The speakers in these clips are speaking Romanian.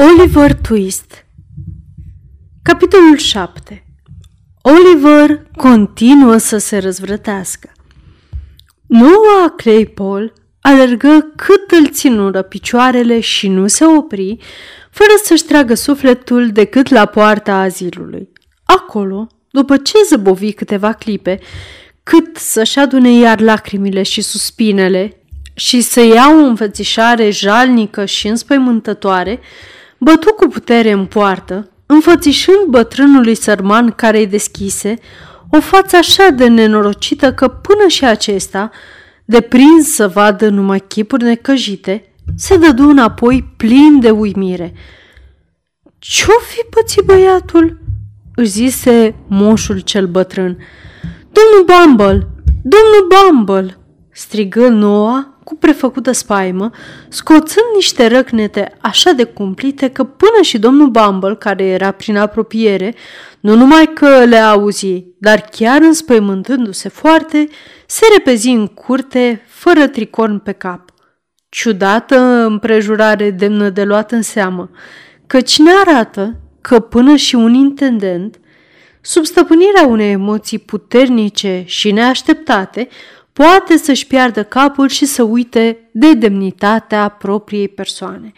Oliver Twist. Capitolul 7. Oliver continuă să se răzvrătească. Noah Claypole alergă cât îl ținură picioarele și nu se opri, fără să-și tragă sufletul decât la poarta azilului. Acolo, după ce zăbovi câteva clipe, cât să-și adune iar lacrimile și suspinele și să ia o înfățișare jalnică și înspăimântătoare, bătu cu putere în poartă, înfățișând bătrânului sărman care-i deschise o față așa de nenorocită că până și acesta, deprins să vadă numai chipuri necăjite, se dădu înapoi plin de uimire. Ce-o fi pățit băiatul?" își zise moșul cel bătrân. Domnul Bumble! Domnul Bumble!" strigă Noah cu prefăcută spaimă, scoțând niște răcnete așa de cumplite că până și domnul Bumble, care era prin apropiere, nu numai că le auzi, dar chiar înspăimântându-se foarte, se repezi în curte, fără tricorn pe cap. Ciudată împrejurare demnă de luat în seamă, căci ne arată că până și un intendent, sub stăpânirea unei emoții puternice și neașteptate, poate să-și piardă capul și să uite de demnitatea propriei persoane.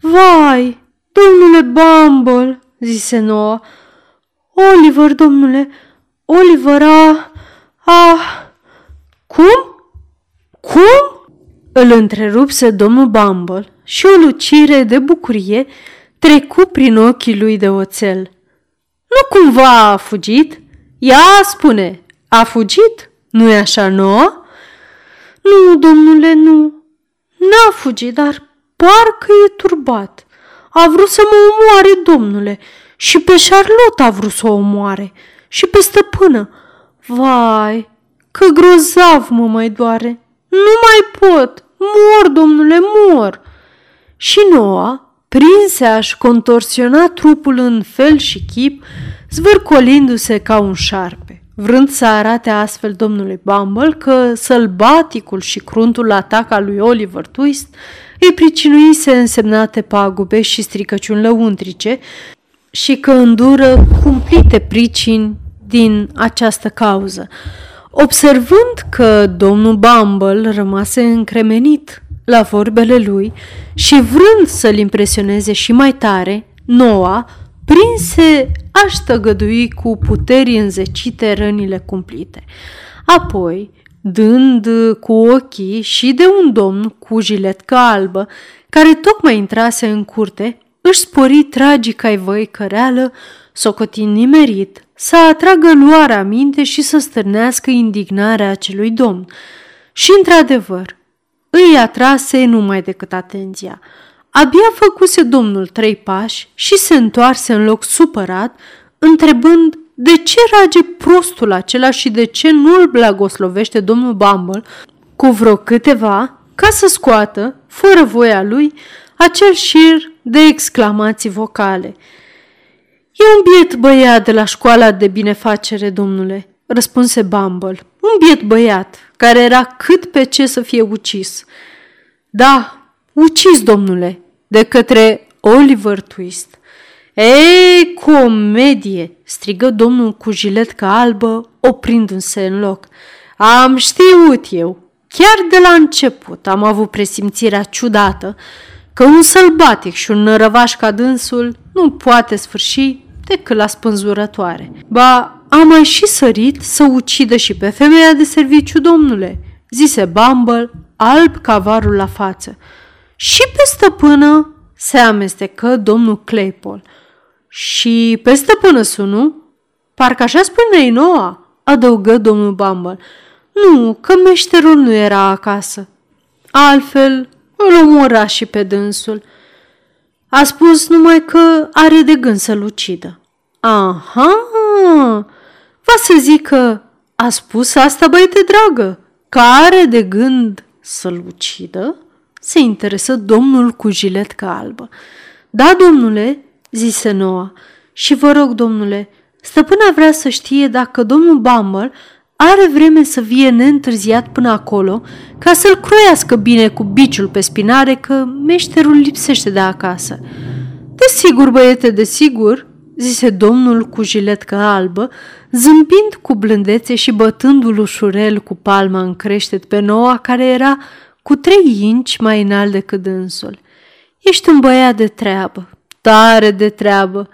Vai, domnule Bumble, zise Noah, Oliver, domnule, Oliver a... Cum? Îl întrerupse domnul Bumble și o lucire de bucurie trecu prin ochii lui de oțel. Nu cumva a fugit? Ia spune, a fugit? Nu-i așa, Noah? Nu, domnule, nu. N-a fugit, dar parcă e turbat. A vrut să mă omoare, domnule, și pe Charlotte a vrut să o omoare, și pe stăpână. Vai, că grozav mă mai doare. Nu mai pot. Mor, domnule, mor. Și Noah, prinse a-și contorsiona trupul în fel și chip, zvârcolindu-se ca un șarpe, vrând să arate astfel domnului Bumble că sălbaticul și cruntul atac al lui Oliver Twist îi pricinuise însemnate pagube și stricăciuni lăuntrice și că îndură cumplite pricini din această cauză. Observând că domnul Bumble rămase încremenit la vorbele lui și vrând să-l impresioneze și mai tare, Noah prinse aș tăgădui cu puteri înzecite rănile cumplite. Apoi, dând cu ochii și de un domn cu jiletcă albă, care tocmai intrase în curte, își spori tragica-i văicăreală, socotind nimerit, să atragă luarea minte și să stârnească indignarea acelui domn. Și, într-adevăr, îi atrase numai decât atenția. Abia făcuse domnul 3 pași și se întoarse în loc supărat, întrebând de ce rage prostul acela și de ce nu îl blagoslovește domnul Bumble cu vreo câteva ca să scoată, fără voia lui, acel șir de exclamații vocale. E un biet băiat de la școala de binefacere, domnule, răspunse Bumble. Un biet băiat care era cât pe ce să fie ucis. Da, ucis, domnule, de către Oliver Twist. Ei, comedie!" strigă domnul cu jiletcă albă, oprindu-se în loc. Am știut eu, chiar de la început am avut presimțirea ciudată că un sălbatic și un nărăvaș ca dânsul nu poate sfârși decât la spânzurătoare. Ba, am mai și sărit să ucidă și pe femeia de serviciu, domnule," zise Bumble, alb ca varul la față. Și pe stăpână se amestecă domnul Claypole. Și pe stăpână sunu? Parcă așa spune-i Noah, adăugă domnul Bumble. Nu, că meșterul nu era acasă. Altfel îl omora și pe dânsul. A spus numai că are de gând să-l ucidă. Aha, va să zic că a spus asta, băiete dragă, că are de gând să-l ucidă? Se interesă domnul cu jiletcă albă. Da, domnule, zise Noah, și vă rog, domnule, stăpâna vrea să știe dacă domnul Bumble are vreme să vie neîntârziat până acolo ca să-l croiască bine cu biciul pe spinare că meșterul lipsește de acasă. Desigur, băiete, desigur, zise domnul cu jiletcă albă, zâmbind cu blândețe și bătându-l ușurel cu palma în creștet pe Noa, care era cu 3 inci mai înalt decât dânsul. Ești un băiat de treabă, tare de treabă.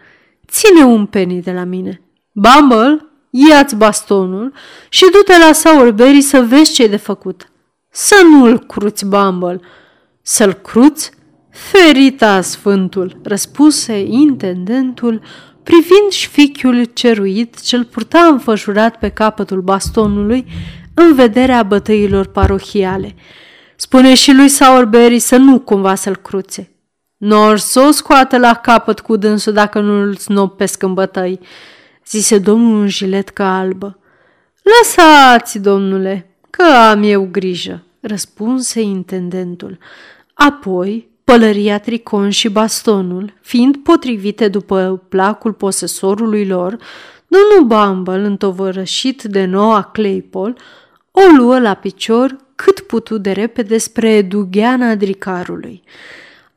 Ține un penny de la mine. Bumble, ia-ți bastonul și du-te la Sowerberry să vezi ce-i de făcut. Să nu-l cruți, Bumble. Să-l cruți? Ferita sfântul, răspuse intendentul, privind șfichiul ceruit ce-l purta înfășurat pe capătul bastonului în vederea bătăilor parohiale. Spune și lui Sowerberry să nu cumva să-l cruțe. N-or s-o scoată la capăt cu dânsul dacă nu-l snopesc în bătăi, zise domnul în jiletcă albă. Lăsați, domnule, că am eu grijă, răspunse intendentul. Apoi, pălăria, tricon și bastonul, fiind potrivite după placul posesorului lor, domnul Bumble, întovărășit de Noah Claypole, o luă la picior cât putu de repede spre dugheana dricarului.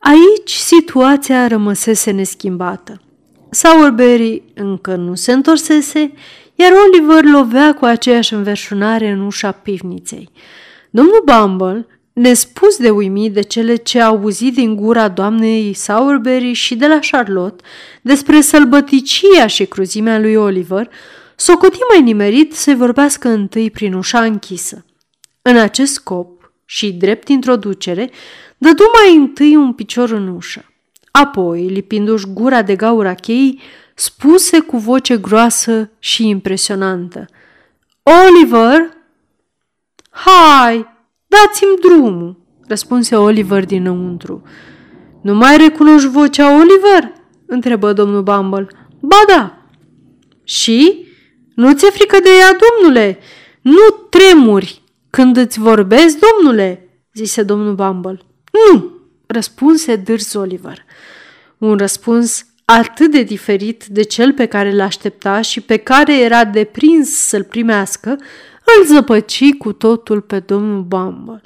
Aici situația rămăsese neschimbată. Sowerberry încă nu se întorsese, iar Oliver lovea cu aceeași înverșunare în ușa pivniței. Domnul Bumble, nespus de uimit de cele ce auzi din gura doamnei Sowerberry și de la Charlotte despre sălbăticia și cruzimea lui Oliver, socoti mai nimerit să-i vorbească întâi prin ușa închisă. În acest scop și drept introducere, dădu mai întâi un picior în ușă. Apoi, lipindu-și gura de gaura cheii, spuse cu voce groasă și impresionantă: Oliver! Hai, dați-mi drumul, răspunse Oliver dinăuntru. Nu mai recunoști vocea, Oliver? Întrebă domnul Bumble. Ba da! Și? Nu ți-e frică de ea, domnule? Nu tremuri când îți vorbesc, domnule, zise domnul Bumble. Nu, răspunse dârs Oliver. Un răspuns atât de diferit de cel pe care l-aștepta și pe care era deprins să-l primească, îl zăpăci cu totul pe domnul Bumble.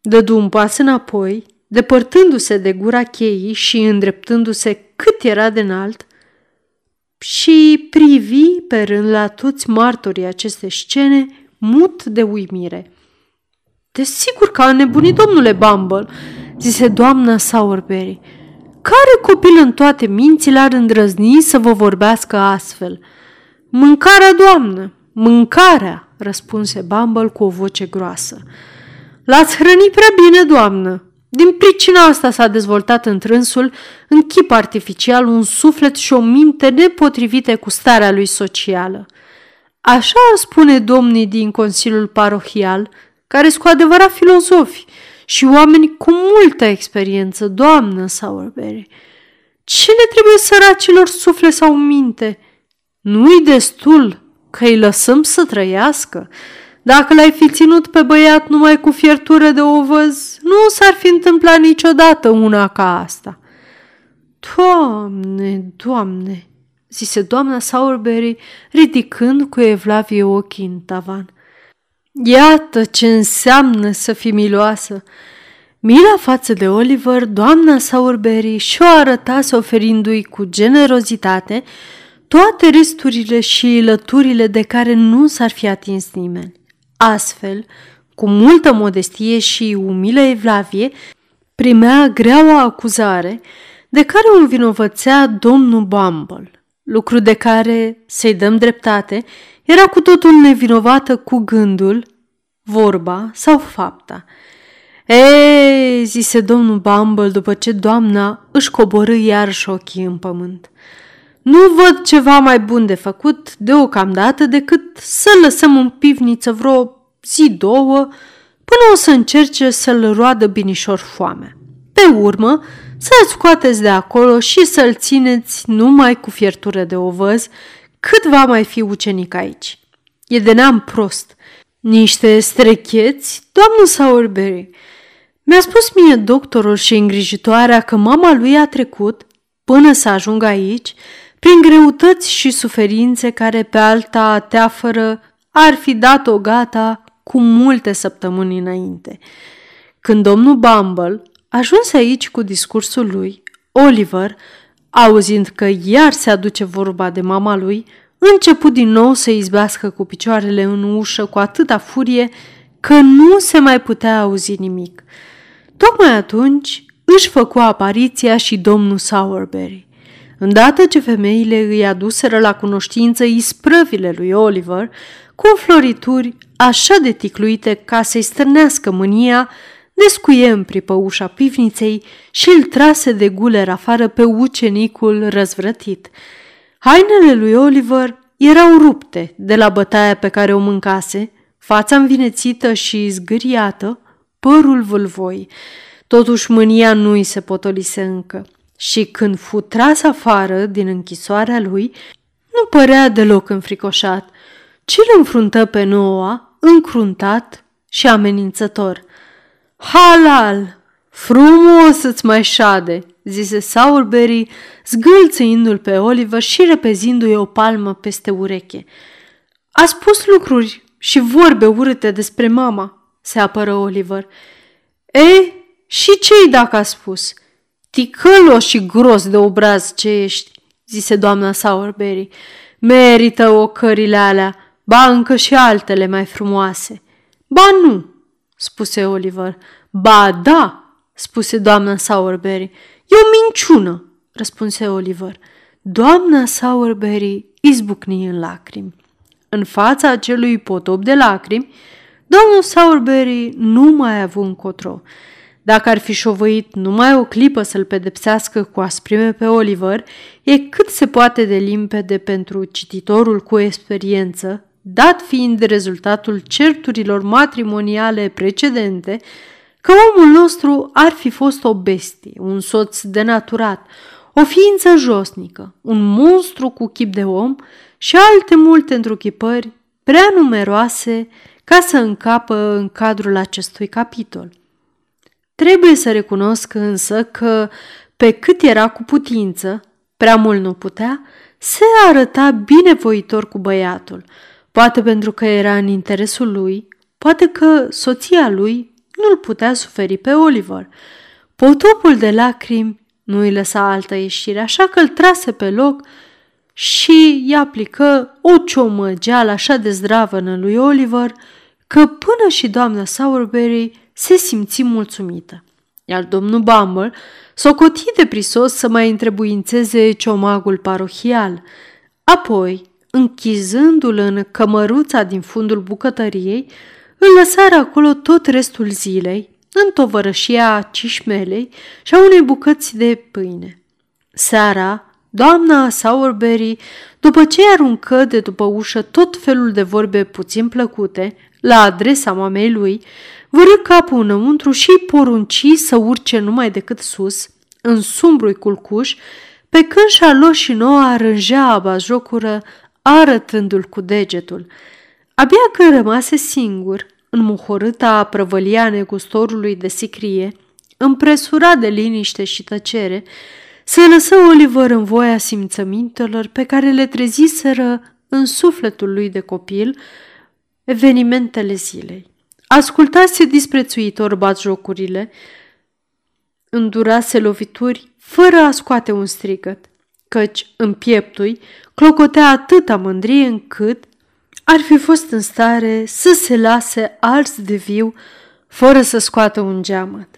Dădu un pas înapoi, depărtându-se de gura cheii și îndreptându-se cât era de înalt, și privi pe rând la toți martorii acestei scene, mut de uimire. Desigur că a nebunit, domnule Bumble, zise doamna Sowerberry. Care copil în toate mințile ar îndrăzni să vă vorbească astfel? Mâncarea, doamnă, mâncarea, răspunse Bumble cu o voce groasă. L-ați hrănit prea bine, doamnă. Din pricina asta s-a dezvoltat întrânsul, în chip artificial, un suflet și o minte nepotrivite cu starea lui socială. Așa ar spune domnii din Consiliul Parohial, care sunt cu adevărat filozofi și oameni cu multă experiență, doamnă Sowerberry. Ce le trebuie săracilor suflet sau minte? Nu-i destul că îi lăsăm să trăiască? Dacă l-ai fi ținut pe băiat numai cu fiertură de ovăz, nu s-ar fi întâmplat niciodată una ca asta. Doamne, doamne, zise doamna Sowerberry, ridicând cu evlavie ochii în tavan. Iată ce înseamnă să fii miloasă! Mila față de Oliver, doamna Sowerberry și-o arătase oferindu-i cu generozitate toate resturile și lăturile de care nu s-ar fi atins nimeni. Astfel, cu multă modestie și umilă evlavie, primea greaua acuzare de care o învinovățea domnul Bumble, lucru de care, să-i dăm dreptate, era cu totul nevinovată cu gândul, vorba sau fapta. Ei, zise domnul Bumble după ce doamna își coborâ iarăși ochii în pământ. Nu văd ceva mai bun de făcut deocamdată decât să lăsăm în pivniță vreo zi-două până o să încerce să-l roadă binișor foamea. Pe urmă, să-l scoateți de acolo și să-l țineți numai cu fiertură de ovăz cât va mai fi ucenic aici. E de neam prost. Niște strecheți, doamnă Sowerberry. Mi-a spus mie doctorul și îngrijitoarea că mama lui a trecut, până să ajungă aici, prin greutăți și suferințe care pe alta teafără ar fi dat-o gata cu multe săptămâni înainte. Când domnul Bumble ajunse aici cu discursul lui, Oliver auzind că iar se aduce vorba de mama lui, început din nou să izbească cu picioarele în ușă cu atâta furie că nu se mai putea auzi nimic. Tocmai atunci își făcu apariția și domnul Sowerberry. Îndată ce femeile îi aduseră la cunoștință isprăvile lui Oliver, cu înflorituri așa de ticluite ca să-i stârnească mânia, descuie împripă ușa pivniței și îl trase de guler afară pe ucenicul răzvrătit. Hainele lui Oliver erau rupte de la bătaia pe care o mâncase, fața învinețită și zgâriată, părul vâlvoi. Totuși mânia nu îi se potolise încă și când fu tras afară din închisoarea lui, nu părea deloc înfricoșat, ci îl înfruntă pe Noah, încruntat și amenințător. „Halal! Frumos îți mai șade!" zise Sowerberry, zgâlțâindu-l pe Oliver și repezindu-i o palmă peste ureche. „A spus lucruri și vorbe urâte despre mama," se apără Oliver. „E, și ce-i dacă a spus? Ticălos și gros de obraz ce ești," zise doamna Sowerberry. „Merită ocările alea, ba încă și altele mai frumoase." „Ba nu," spuse Oliver. „Ba da," spuse doamna Sowerberry. „E o minciună," răspunse Oliver. Doamna Sowerberry izbucni în lacrimi. În fața acelui potop de lacrimi, domnul Sowerberry nu mai avea încotro. Dacă ar fi șovăit numai o clipă să-l pedepsească cu asprime pe Oliver, e cât se poate de limpede pentru cititorul cu experiență, dat fiind rezultatul certurilor matrimoniale precedente, că omul nostru ar fi fost o bestie, un soț denaturat, o ființă josnică, un monstru cu chip de om și alte multe întruchipări prea numeroase ca să încapă în cadrul acestui capitol. Trebuie să recunosc însă că, pe cât era cu putință, prea mult nu putea, se arăta binevoitor cu băiatul, poate pentru că era în interesul lui, poate că soția lui nu-l putea suferi pe Oliver. Potopul de lacrimi nu îi lăsa altă ieșire, așa că îl trase pe loc și îi aplică o ciomăgeală așa de zdravănă lui Oliver, că până și doamna Sowerberry se simți mulțumită, iar domnul Bumble socoti de prisos să mai întrebuințeze ciomagul parohial. Apoi, închizându-l în cămăruța din fundul bucătăriei, îl lăsară acolo tot restul zilei, în tovărășia cișmelei și a unei bucăți de pâine. Seara, doamna Sowerberry, după ce aruncă de după ușă tot felul de vorbe puțin plăcute la adresa mamei lui, vârâ capul înăuntru și porunci să urce numai decât sus, în sumbrui culcuș, pe când Charlotte și Noah arângea abajocură, arătându-l cu degetul. Abia când rămase singur, în muhorâta prăvălia negustorului de sicrie, împresura de liniște și tăcere, se lăsă Oliver în voia simțămintelor pe care le treziseră în sufletul lui de copil evenimentele zilei. Ascultase disprețuitor batjocurile, îndurase lovituri fără a scoate un strigăt, căci în pieptui clocotea atâta mândrie încât ar fi fost în stare să se lase ars de viu fără să scoată un geamăt.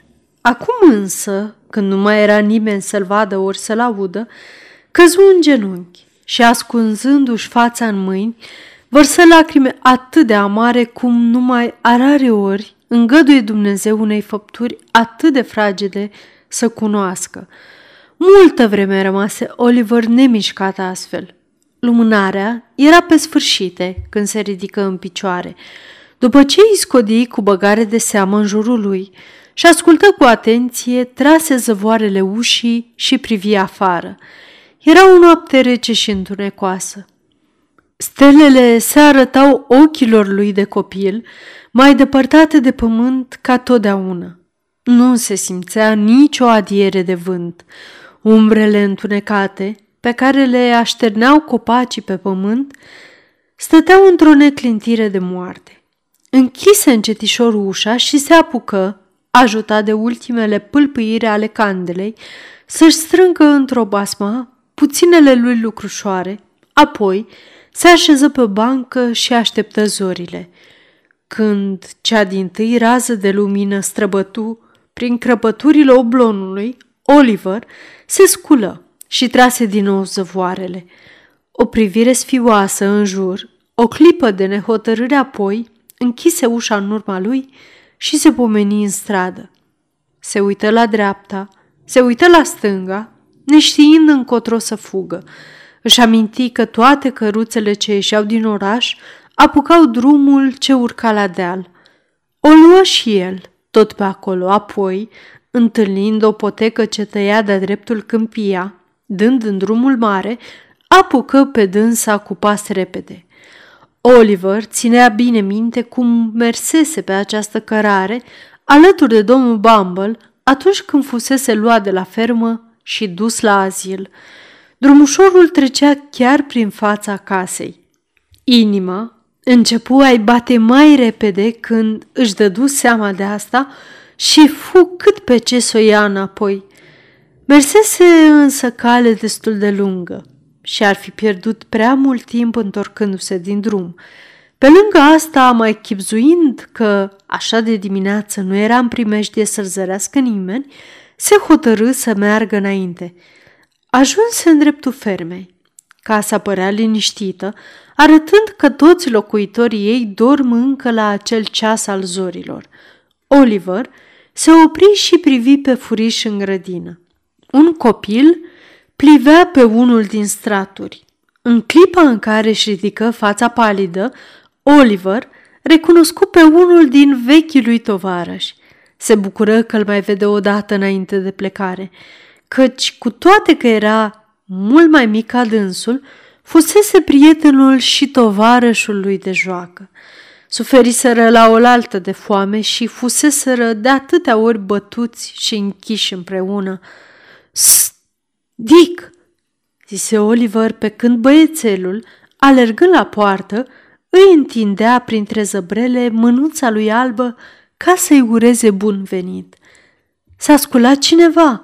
Acum însă, când nu mai era nimeni să-l vadă ori să-l audă, căzu în genunchi și, ascunzându-și fața în mâini, vărsă lacrime atât de amare cum numai rareori îngăduie Dumnezeu unei făpturi atât de fragede să cunoască. Multă vreme rămase Oliver nemișcat astfel. Lumânarea era pe sfârșite când se ridică în picioare. După ce îi scodii cu băgare de seamă în jurul lui și ascultă cu atenție, trase zăvoarele ușii și privi afară. Era o noapte rece și întunecoasă. Stelele se arătau ochilor lui de copil, mai depărtate de pământ ca totdeauna. Nu se simțea nicio adiere de vânt. Umbrele întunecate, pe care le așterneau copacii pe pământ, stăteau într-o neclintire de moarte. Închise încetișor ușa și se apucă, ajutat de ultimele pâlpâire ale candelei, să-și strângă într-o basma puținele lui lucrușoare, apoi se așeză pe bancă și așteptă zorile. Când cea dintâi rază de lumină străbătu prin crăpăturile oblonului, Oliver se sculă și trase din nou zăvoarele. O privire sfioasă în jur, o clipă de nehotărâre, apoi închise ușa în urma lui și se pomeni în stradă. Se uită la dreapta, se uită la stânga, neștiind încotro să fugă. Își aminti că toate căruțele ce ieșeau din oraș apucau drumul ce urca la deal. O luă și el, tot pe acolo, apoi, întâlnind o potecă ce tăia de-a dreptul câmpia, dând în drumul mare, apucă pe dânsa cu pas repede. Oliver ținea bine minte cum mersese pe această cărare alături de domnul Bumble atunci când fusese luat de la fermă și dus la azil. Drumușorul trecea chiar prin fața casei. Inima începu a-i bate mai repede când își dădu seama de asta și fu cât pe ce s-o ia înapoi. Mersese însă cale destul de lungă și ar fi pierdut prea mult timp întorcându-se din drum. Pe lângă asta, mai chibzuind că așa de dimineață nu era în primejdie să-l zărească nimeni, se hotărâ să meargă înainte. Ajunse în dreptul fermei. Casa părea liniștită, arătând că toți locuitorii ei dorm încă la acel ceas al zorilor. Oliver se opri și privi pe furiș în grădină. Un copil plivea pe unul din straturi. În clipa în care își ridică fața palidă, Oliver recunoscu pe unul din vechii lui tovarăși. Se bucură că îl mai vede odată înainte de plecare, căci, cu toate că era mult mai mic ca dânsul, fusese prietenul și tovarășul lui de joacă. Suferiseră la oaltă de foame și fuseseră de atâtea ori bătuți și închiși împreună. Dick!" zise Oliver pe când băiețelul, alergând la poartă, îi întindea printre zăbrele mânuța lui albă ca să-i ureze bun venit. "S-a sculat cineva?"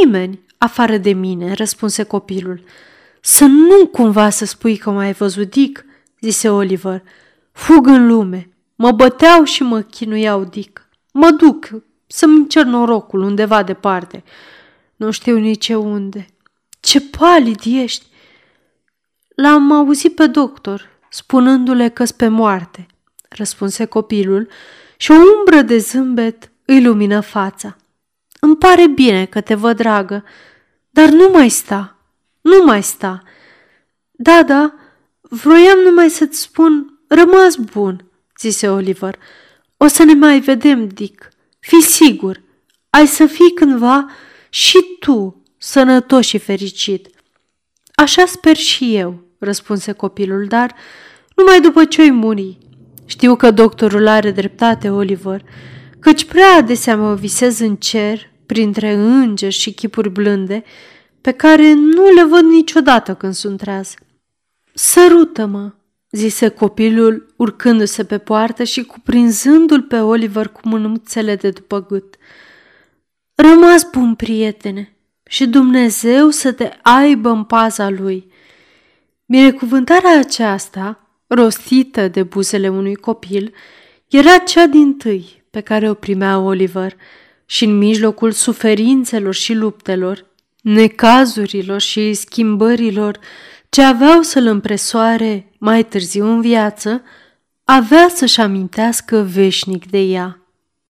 "Nimeni, afară de mine," răspunse copilul. "Să nu cumva să spui că m-ai văzut, Dick," zise Oliver. "Fug în lume. Mă băteau și mă chinuiau, Dick. Mă duc să-mi încerc norocul undeva departe. Nu știu nici unde." "Ce palid ești!" "L-am auzit pe doctor, spunându-le că-s pe moarte," răspunse copilul și o umbră de zâmbet îi lumină fața. "Îmi pare bine că te văd, dragă, dar nu mai sta. Da, vroiam numai să-ți spun, rămas bun," zise Oliver. "O să ne mai vedem, Dick, fii sigur, ai să fii cândva și tu sănătos și fericit." "Așa sper și eu," răspunse copilul, "dar numai după ce-i muri. Știu că doctorul are dreptate, Oliver, căci prea adesea mă visez în cer, printre îngeri și chipuri blânde, pe care nu le văd niciodată când sunt treaz." "Sărută-mă," zise copilul, urcându-se pe poartă și cuprinzându-l pe Oliver cu mânuțele de după gât. "Rămas bun, prietene, și Dumnezeu să te aibă în paza lui." Binecuvântarea aceasta, rostită de buzele unui copil, era cea dintâi pe care o primea Oliver și, în mijlocul suferințelor și luptelor, necazurilor și schimbărilor ce aveau să-l împresoare mai târziu în viață, avea să-și amintească veșnic de ea.